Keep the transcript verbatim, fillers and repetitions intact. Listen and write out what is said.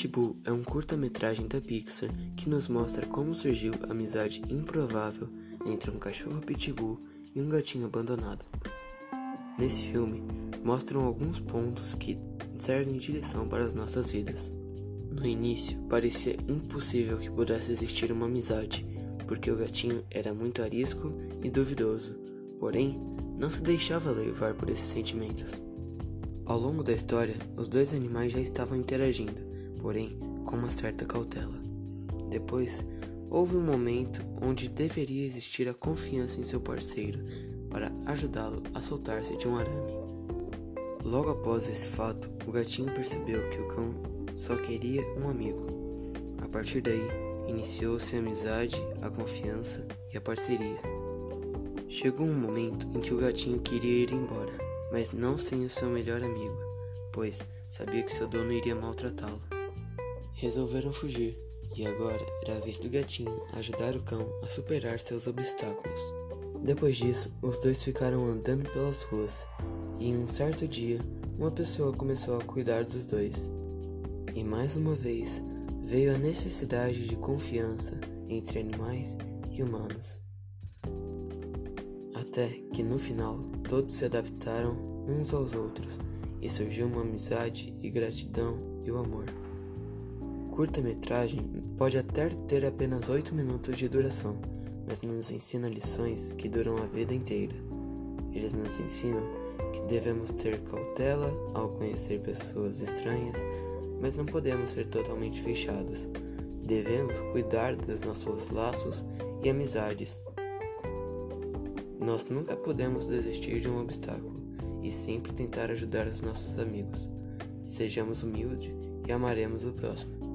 Pitbull é um curta-metragem da Pixar que nos mostra como surgiu a amizade improvável entre um cachorro pitbull e um gatinho abandonado. Nesse filme, mostram alguns pontos que servem de lição para as nossas vidas. No início, parecia impossível que pudesse existir uma amizade, porque o gatinho era muito arisco e duvidoso, porém, não se deixava levar por esses sentimentos. Ao longo da história, os dois animais já estavam interagindo, porém, com uma certa cautela. Depois, houve um momento onde deveria existir a confiança em seu parceiro para ajudá-lo a soltar-se de um arame. Logo após esse fato, o gatinho percebeu que o cão só queria um amigo. A partir daí, iniciou-se a amizade, a confiança e a parceria. Chegou um momento em que o gatinho queria ir embora, mas não sem o seu melhor amigo, pois sabia que seu dono iria maltratá-lo. Resolveram fugir. E agora era a vez do gatinho ajudar o cão a superar seus obstáculos. Depois disso, os dois ficaram andando pelas ruas, e em um certo dia, uma pessoa começou a cuidar dos dois. E mais uma vez, veio a necessidade de confiança entre animais e humanos. Até que no final, todos se adaptaram uns aos outros, e surgiu uma amizade e gratidão e o amor. Curta-metragem pode até ter apenas oito minutos de duração, mas nos ensina lições que duram a vida inteira. Eles nos ensinam que devemos ter cautela ao conhecer pessoas estranhas, mas não podemos ser totalmente fechados. Devemos cuidar dos nossos laços e amizades. Nós nunca podemos desistir de um obstáculo e sempre tentar ajudar os nossos amigos. Sejamos humildes e amaremos o próximo.